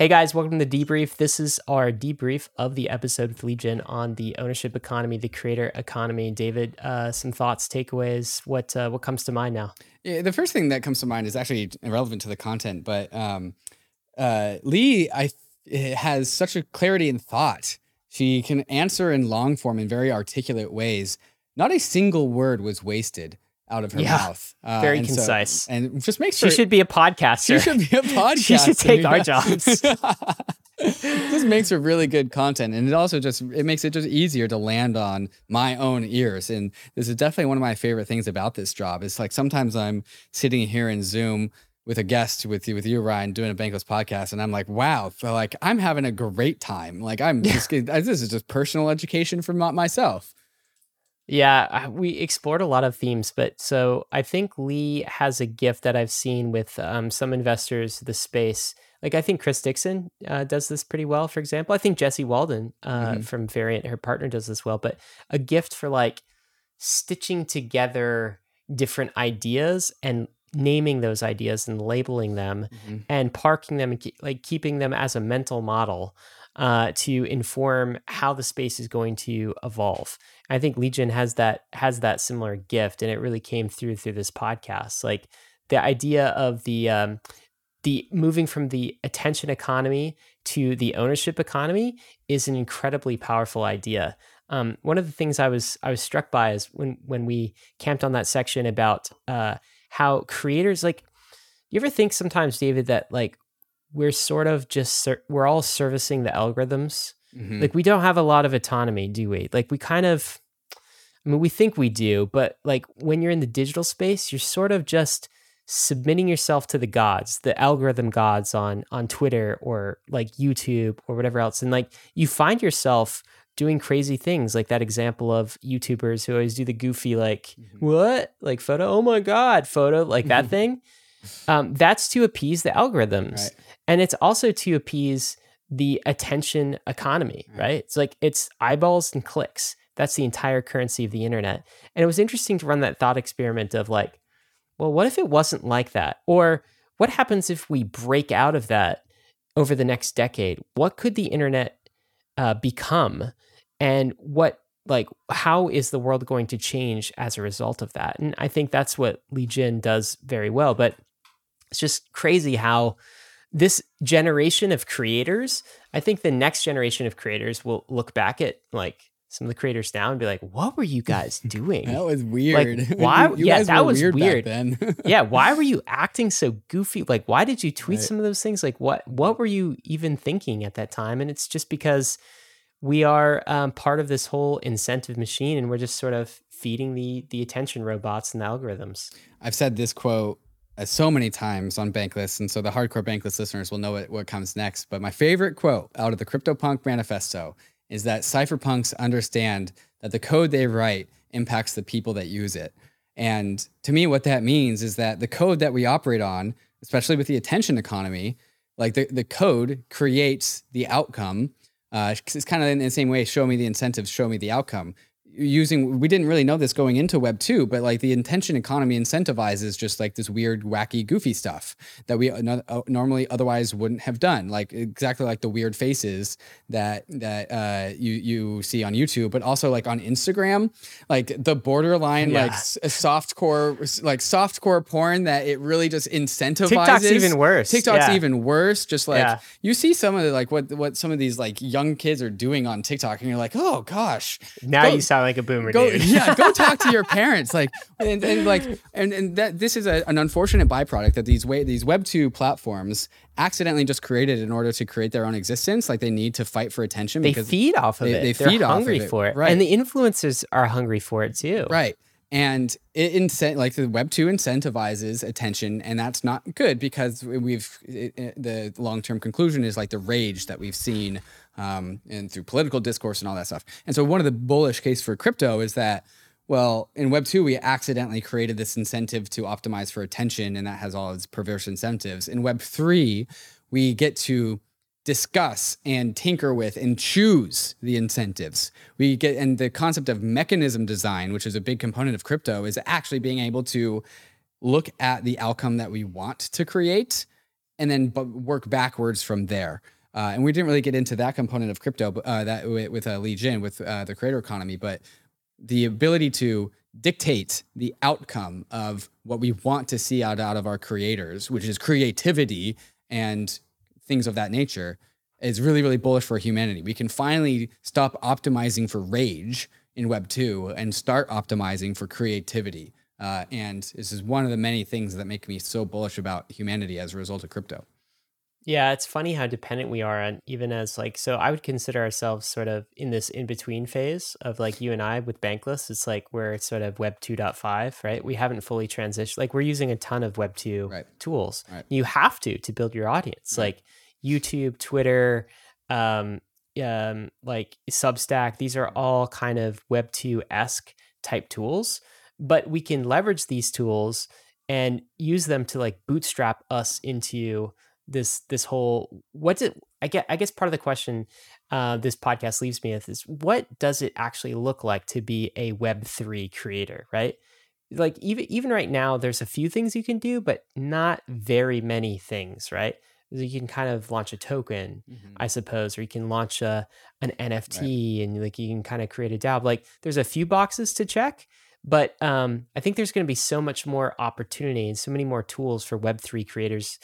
Hey guys, welcome to The Debrief. This is our debrief of the episode with Li Jin on the ownership economy, the creator economy. David, some thoughts, takeaways, what comes to mind now? Yeah, the first thing that comes to mind is actually irrelevant to the content, but Li has such a clarity in thought. She can answer in long form in very articulate ways. Not a single word was wasted out of her mouth. Very and concise. So, and just makes her... She should be a podcaster. She should be a podcaster. She should take our jobs. This makes for really good content. And it also just, it makes it just easier to land on my own ears. And this is definitely one of my favorite things about this job. It's like sometimes I'm sitting here in Zoom with a guest, with you, Ryan, doing a Bankless podcast. And I'm like, wow, like I'm having a great time. Like I'm just, this is just personal education for myself. Yeah, we explored a lot of themes, but so I think Li has a gift that I've seen with some investors, the space. Like I think Chris Dixon does this pretty well, for example. I think Jesse Walden from Variant, her partner, does this well, but a gift for like stitching together different ideas and naming those ideas and labeling them and parking them and keeping them as a mental model to inform how the space is going to evolve. I think Li Jin has that similar gift, and it really came through this podcast. Like the idea of the moving from the attention economy to the ownership economy is an incredibly powerful idea. One of the things I was struck by is when we camped on that section about how creators, like, you ever think sometimes, David, that like we're sort of just we're all servicing the algorithms. Like we don't have a lot of autonomy, do we? Like we kind of, I mean, we think we do, but like when you're in the digital space, you're sort of just submitting yourself to the gods, the algorithm gods on Twitter or like YouTube or whatever else. And like you find yourself doing crazy things, like that example of YouTubers who always do the goofy, like what, like photo, oh my God, photo, like that thing. That's to appease the algorithms. Right. And it's also to appease the attention economy, right? It's like it's eyeballs and clicks. That's the entire currency of the internet. And it was interesting to run that thought experiment of like, well, what if it wasn't like that? Or what happens if we break out of that over the next decade? What could the internet become? And how is the world going to change as a result of that? And I think that's what Li Jin does very well, but it's just crazy how this generation of creators, I think the next generation of creators will look back at like some of the creators now and be like, what were you guys doing? That was weird. Like, why? That was weird. Back then. Why were you acting so goofy? Like, why did you tweet some of those things? Like what were you even thinking at that time? And it's just because we are part of this whole incentive machine, and we're just sort of feeding the attention robots and the algorithms. I've said this quote so many times on Bankless, and so the hardcore Bankless listeners will know what comes next. But my favorite quote out of the CryptoPunk Manifesto is that cypherpunks understand that the code they write impacts the people that use it. And to me, what that means is that the code that we operate on, especially with the attention economy, like the code creates the outcome. It's kind of in the same way, show me the incentives, show me the outcome. We didn't really know this going into Web 2, but like the intention economy incentivizes just like this weird, wacky, goofy stuff that we normally otherwise wouldn't have done. Like exactly like the weird faces that you see on YouTube, but also like on Instagram, like the borderline like softcore porn that it really just incentivizes. TikTok's even worse. Just like you see some of the like what some of these like young kids are doing on TikTok, and you're like, oh gosh, now you sound like a boomer, dude. Go talk to your parents. Like, and this is an unfortunate byproduct that these Web 2 platforms accidentally just created in order to create their own existence. Like they need to fight for attention. They feed off of it. They're hungry for it. Right. And the influencers are hungry for it too. Right. And the Web 2 incentivizes attention, and that's not good because the long-term conclusion is like the rage that we've seen and through political discourse and all that stuff. And so one of the bullish case for crypto is that, well, in Web 2, we accidentally created this incentive to optimize for attention, and that has all its perverse incentives. In Web 3, we get to discuss and tinker with and choose the incentives we get. And the concept of mechanism design, which is a big component of crypto, is actually being able to look at the outcome that we want to create and then work backwards from there. And we didn't really get into that component of crypto that with Li Jin, with the creator economy, but the ability to dictate the outcome of what we want to see out of our creators, which is creativity and things of that nature, is really, really bullish for humanity. We can finally stop optimizing for rage in Web 2 and start optimizing for creativity. And this is one of the many things that make me so bullish about humanity as a result of crypto. Yeah, it's funny how dependent we are on, even as like, so I would consider ourselves sort of in this in-between phase of like you and I with Bankless. It's like we're sort of Web 2.5, right? We haven't fully transitioned. Like we're using a ton of Web 2 right. tools. Right. You have to build your audience, right. like YouTube, Twitter, like Substack. These are all kind of Web 2-esque type tools, but we can leverage these tools and use them to like bootstrap us into this whole, what's it, I guess part of the question this podcast leaves me with is, what does it actually look like to be a Web3 creator, right? Like even right now, there's a few things you can do, but not very many things, right? You can kind of launch a token, mm-hmm. I suppose, or you can launch an NFT right. and like you can kind of create a DAO. Like there's a few boxes to check, but I think there's going to be so much more opportunity and so many more tools for Web3 creators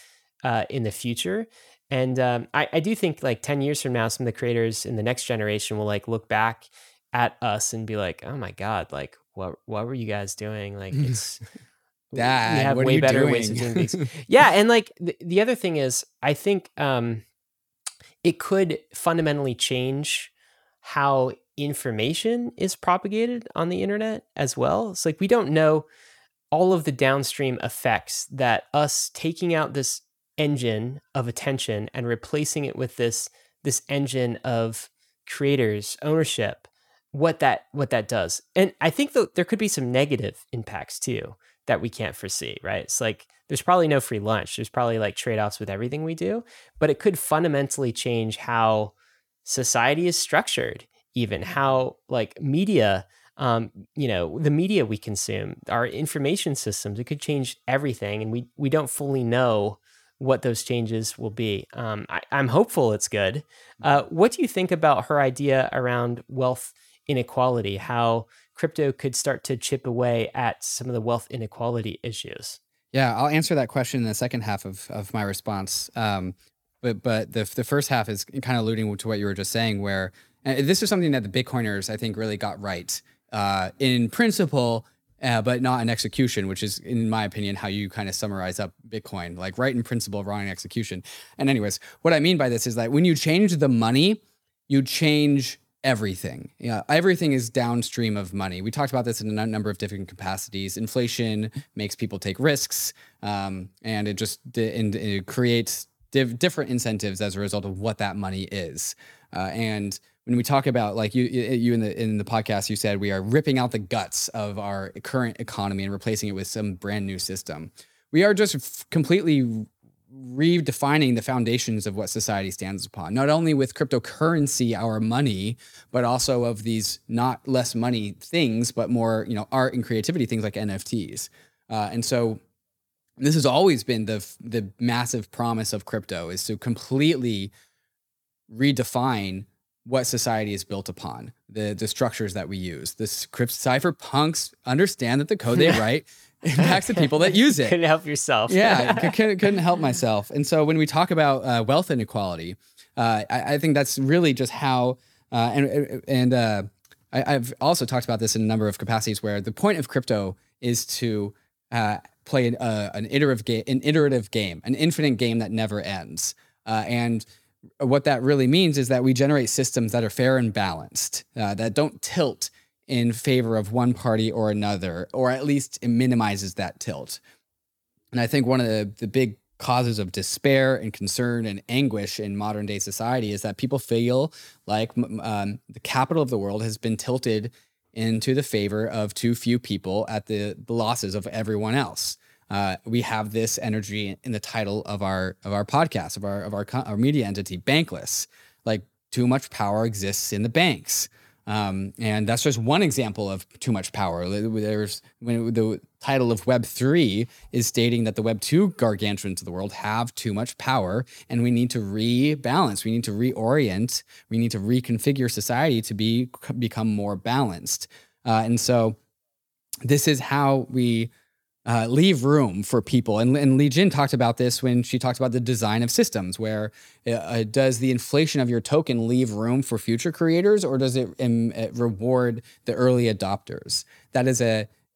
in the future. And I do think like 10 years from now, some of the creators in the next generation will like look back at us and be like, oh my God, like what were you guys doing? Like it's... Dad, we have way better ways of doing things. Yeah. And like the other thing is, I think it could fundamentally change how information is propagated on the internet as well. It's like we don't know all of the downstream effects that us taking out this engine of attention and replacing it with this engine of creators, ownership, what that does. And I think that there could be some negative impacts too that we can't foresee, right? It's like, there's probably no free lunch. There's probably like trade-offs with everything we do, but it could fundamentally change how society is structured, even how like media, the media we consume, our information systems, it could change everything. And we don't fully know what those changes will be. I'm hopeful it's good. What do you think about her idea around wealth inequality, how crypto could start to chip away at some of the wealth inequality issues? Yeah, I'll answer that question in the second half of my response. But the first half is kind of alluding to what you were just saying, where this is something that the Bitcoiners, I think, really got right in principle, but not in execution, which is, in my opinion, how you kind of summarize up Bitcoin, like right in principle, wrong in execution. And anyways, what I mean by this is that when you change the money, you change everything. Yeah, everything is downstream of money. We talked about this in a number of different capacities. Inflation makes people take risks, and it just it creates different incentives as a result of what that money is. And when we talk about, like you in the podcast, you said we are ripping out the guts of our current economy and replacing it with some brand new system. We are just completely redefining the foundations of what society stands upon, not only with cryptocurrency, our money, but also of these not less money things, but more, art and creativity, things like NFTs. And so this has always been the massive promise of crypto, is to completely redefine what society is built upon, the structures that we use. The cypherpunks understand that the code they write impacts the people that use it. Couldn't help yourself. Yeah, couldn't help myself. And so when we talk about wealth inequality, I think that's really just how, and I've also talked about this in a number of capacities, where the point of crypto is to play an iterative game, an infinite game that never ends. And what that really means is that we generate systems that are fair and balanced, that don't tilt in favor of one party or another, or at least it minimizes that tilt. And I think one of the big causes of despair and concern and anguish in modern day society is that people feel like the capital of the world has been tilted into the favor of too few people at the losses of everyone else. We have this energy in the title of our podcast, of our media entity, Bankless. Like, too much power exists in the banks. And that's just one example of too much power. There's when the title of Web 3 is stating that the Web 2 gargantuans of the world have too much power, and we need to rebalance. We need to reorient. We need to reconfigure society to become more balanced. And so this is how we leave room for people. And Li Jin talked about this when she talked about the design of systems, where does the inflation of your token leave room for future creators, or does it reward the early adopters? That is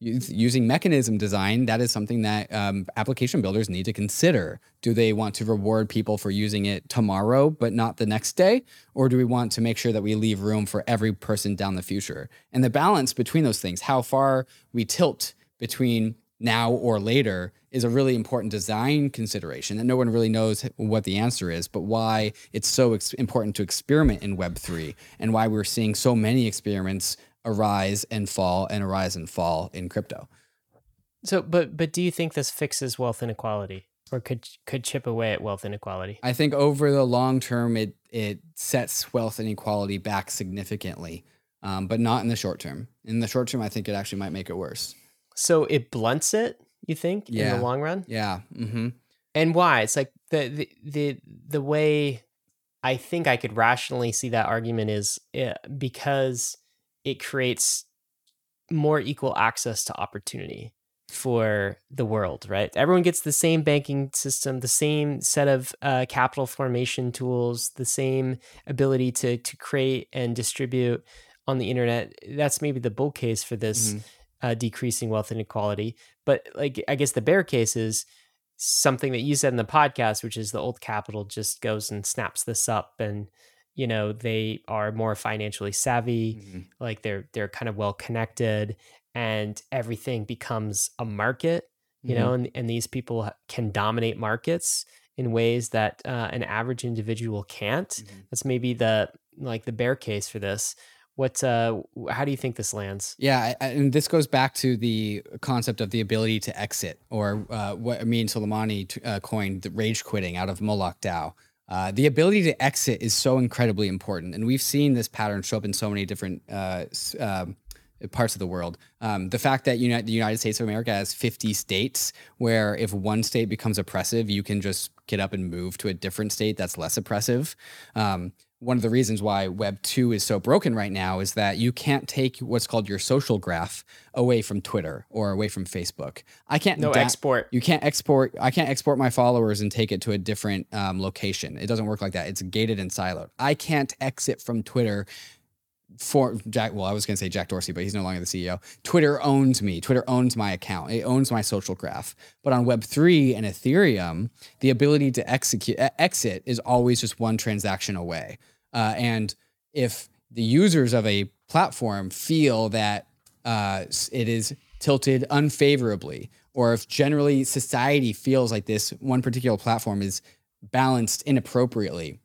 using mechanism design, that is something that application builders need to consider. Do they want to reward people for using it tomorrow, but not the next day? Or do we want to make sure that we leave room for every person down the future? And the balance between those things, how far we tilt between now or later, is a really important design consideration that no one really knows what the answer is, but why it's so important to experiment in Web3, and why we're seeing so many experiments arise and fall and arise and fall in crypto. So, but do you think this fixes wealth inequality, or could chip away at wealth inequality? I think over the long term, it sets wealth inequality back significantly, but not in the short term. In the short term, I think it actually might make it worse. So it blunts it, you think, in the long run? Yeah. Mm-hmm. And why? It's like the way I think I could rationally see that argument is because it creates more equal access to opportunity for the world, right? Everyone gets the same banking system, the same set of capital formation tools, the same ability to create and distribute on the internet. That's maybe the bull case for this. Mm-hmm. Decreasing wealth inequality. But like, I guess the bear case is something that you said in the podcast, which is the old capital just goes and snaps this up, and you know, they are more financially savvy, mm-hmm. like they're kind of well connected, and everything becomes a market, you mm-hmm. know, and these people can dominate markets in ways that an average individual can't. Mm-hmm. That's maybe the bear case for this. How do you think this lands? Yeah, and this goes back to the concept of the ability to exit, or what Amin Soleimani coined, the rage quitting out of Moloch Dao. The ability to exit is so incredibly important, and we've seen this pattern show up in so many different parts of the world. The fact that the United States of America has 50 states, where if one state becomes oppressive, you can just get up and move to a different state that's less oppressive. One of the reasons why Web 2 is so broken right now is that you can't take what's called your social graph away from Twitter or away from Facebook. You can't export. I can't export my followers and take it to a different location. It doesn't work like that. It's gated and siloed. I can't exit from Twitter for Jack. Well, I was going to say Jack Dorsey, but he's no longer the CEO. Twitter owns me. Twitter owns my account. It owns my social graph. But on Web 3 and Ethereum, the ability to exit is always just one transaction away. And if the users of a platform feel that it is tilted unfavorably, or if generally society feels like this one particular platform is balanced inappropriately,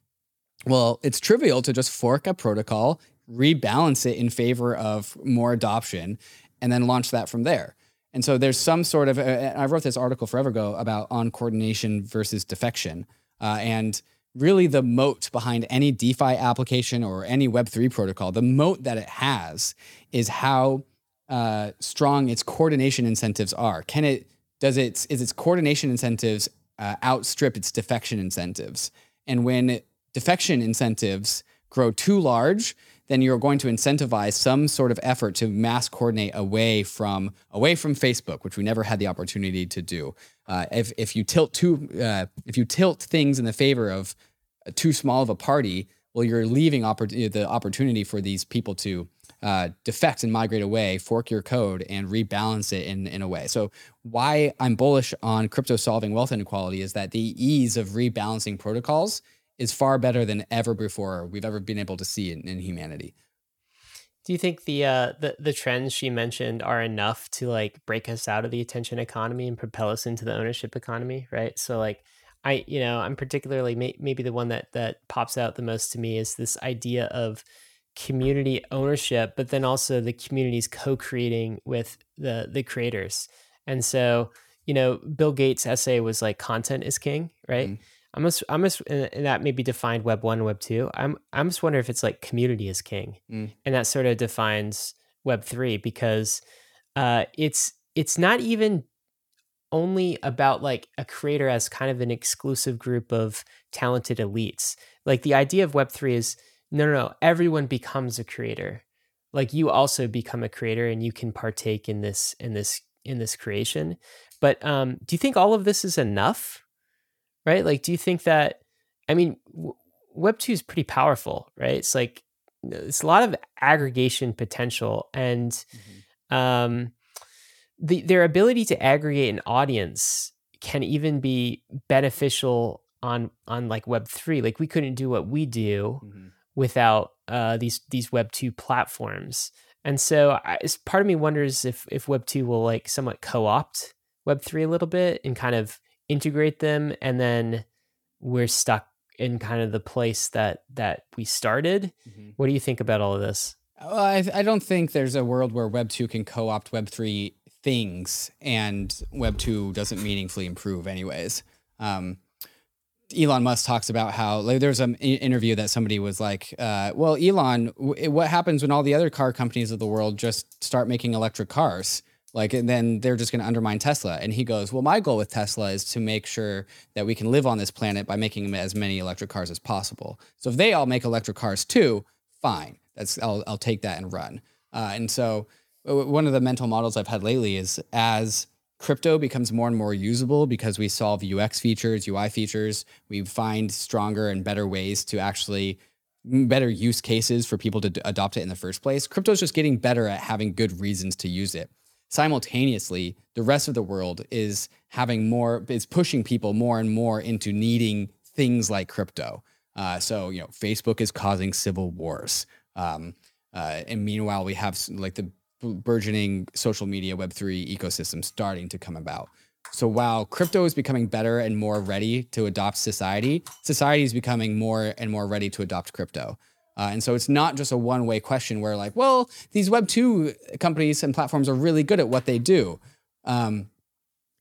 well, it's trivial to just fork a protocol, rebalance it in favor of more adoption, and then launch that from there. And so there's some sort of, I wrote this article forever ago about on coordination versus defection, and really the moat behind any DeFi application or any Web3 protocol, the moat that it has is how strong its coordination incentives are. Is its coordination incentives outstrip its defection incentives? And when defection incentives grow too large, then you're going to incentivize some sort of effort to mass coordinate away from Facebook, which we never had the opportunity to do. If you tilt things in the favor of too small of a party, well, you're leaving the opportunity for these people to defect and migrate away, fork your code, and rebalance it in a way. So why I'm bullish on crypto solving wealth inequality is that the ease of rebalancing protocols is far better than ever before we've ever been able to see in humanity. Do you think the trends she mentioned are enough to like break us out of the attention economy and propel us into the ownership economy, right? So like I'm particularly maybe the one that pops out the most to me is this idea of community ownership, but then also the communities co-creating with the creators. And so, Bill Gates' essay was like, content is king, right? Mm-hmm. I'm just, and that may be defined Web 1, Web 2. I'm just wondering if it's like community is king, and that sort of defines Web 3, because it's not even only about like a creator as kind of an exclusive group of talented elites. Like the idea of Web 3 is no, everyone becomes a creator. Like you also become a creator and you can partake in this creation. But do you think all of this is enough? Right? Like, do you think that, I mean, Web 2 is pretty powerful, right? It's like, it's a lot of aggregation potential, and their ability to aggregate an audience can even be beneficial on like Web 3. Like we couldn't do what we do without these Web 2 platforms. And so part of me wonders if Web 2 will like somewhat co-opt Web 3 a little bit and kind of integrate them, and then we're stuck in kind of the place that we started. What do you think about all of this? Well, I don't think there's a world where Web 2 can co-opt Web 3 things and Web 2 doesn't meaningfully improve anyways. Elon Musk talks about how, like, there's an interview that somebody was like, well, Elon, what happens when all the other car companies of the world just start making electric cars? Like, and then they're just going to undermine Tesla. And he goes, well, my goal with Tesla is to make sure that we can live on this planet by making as many electric cars as possible. So if they all make electric cars too, fine. I'll take that and run. And so one of the mental models I've had lately is, as crypto becomes more and more usable because we solve UX features, UI features, we find stronger and better ways to actually better use cases for people to adopt it in the first place. Crypto is just getting better at having good reasons to use it. Simultaneously, the rest of the world is pushing people more and more into needing things like crypto. So, you know, Facebook is causing civil wars. And meanwhile, we have like the burgeoning social media Web3 ecosystem starting to come about. So while crypto is becoming better and more ready to adopt society is becoming more and more ready to adopt crypto. And so it's not just a one-way question where like, well, these Web 2 companies and platforms are really good at what they do.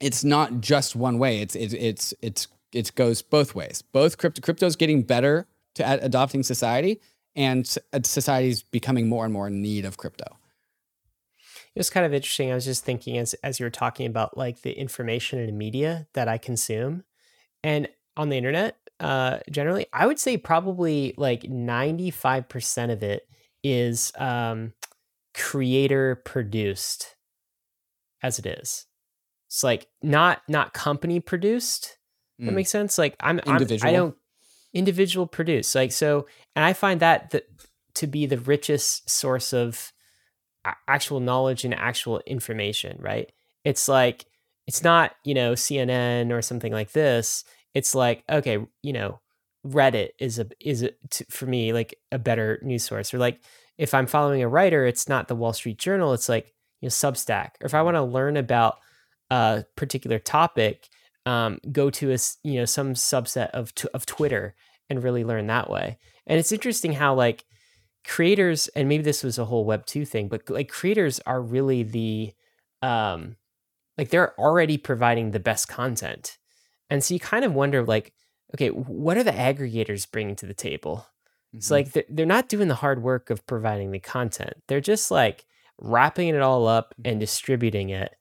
It's not just one way. It goes both ways. Both crypto's getting better at adopting society, and society's becoming more and more in need of crypto. It was kind of interesting. I was just thinking as you were talking about like the information and media that I consume and on the internet. Generally, I would say probably like 95% of it is creator produced as it is. It's like not company produced. That makes sense. Like individual produced. Like, so, and I find that to be the richest source of actual knowledge and actual information, right? It's like, it's not, you know, CNN or something like this. It's like, okay, you know, Reddit is for me like a better news source. Or like if I'm following a writer, it's not the Wall Street Journal. It's like, you know, Substack. Or if I want to learn about a particular topic, go to some subset of Twitter and really learn that way. And it's interesting how like creators, and maybe this was a whole Web 2 thing, but like creators are really they're already providing the best content. And so you kind of wonder, like, okay, what are the aggregators bringing to the table? It's like they're not doing the hard work of providing the content. They're just like wrapping it all up and distributing it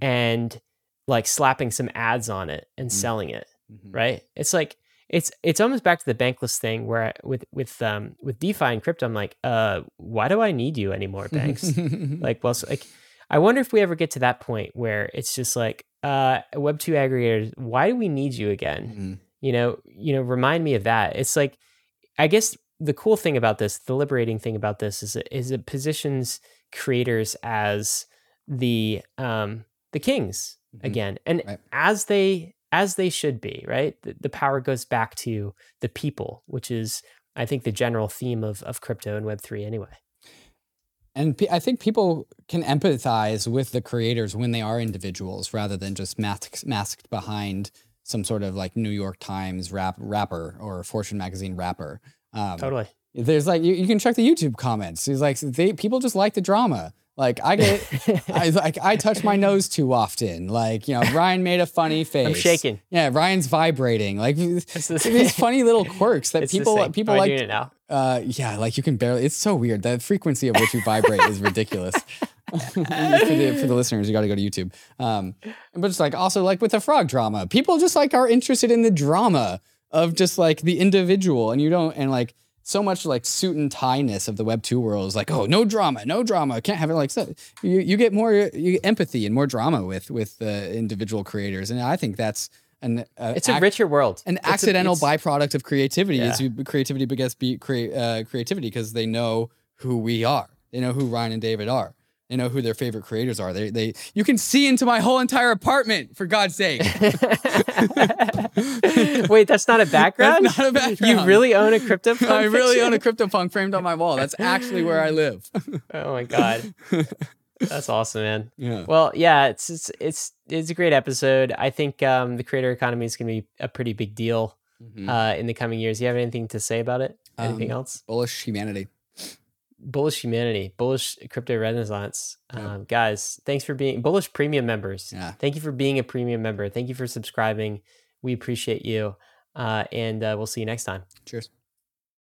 and like slapping some ads on it and selling it, right? It's like it's almost back to the Bankless thing where with DeFi and crypto, I'm like, why do I need you anymore, banks? Like, well, so, like, I wonder if we ever get to that point where it's just like, Web 2 aggregators, why do we need you again? You know, remind me of that. It's like, I guess the cool thing about this, the liberating thing about this is it positions creators as the kings again. And right. as they should be, right? The power goes back to the people, which is, I think, the general theme of crypto and Web 3 anyway. And I think people can empathize with the creators when they are individuals rather than just masked behind some sort of like New York Times rapper or Fortune magazine rapper. Totally. There's like, you can check the YouTube comments. It's like people just like the drama. Like I get, I touch my nose too often. Like, you know, Ryan made a funny face. I'm shaking. Yeah, Ryan's vibrating. Like these funny little quirks that people like. Doing it now? Yeah, like you can barely. It's so weird. The frequency of which you vibrate is ridiculous. For the listeners, you got to go to YouTube. But it's like also like with the frog drama, people just like are interested in the drama of just like the individual, and you don't and like. So much like suit and tie-ness of the Web 2 world is like, oh, no drama. Can't have it like so. You get more empathy and more drama with the individual creators. And I think that's it's a richer world. An accidental byproduct of creativity is creativity begets creativity because they know who we are. They know who Ryan and David are. They know who their favorite creators are. They you can see into my whole entire apartment, for God's sake. Wait, that's not a background? That's not a background. You really own a CryptoPunk? I really own a CryptoPunk framed on my wall. That's actually where I live. Oh my God. That's awesome, man. Yeah. Well, yeah, it's a great episode. I think the creator economy is going to be a pretty big deal in the coming years. You have anything to say about it? Anything else? Bullish humanity, bullish crypto renaissance. Guys, thanks for being bullish premium members. Yeah. Thank you for being a premium member. Thank you for subscribing. We appreciate you. And we'll see you next time. Cheers.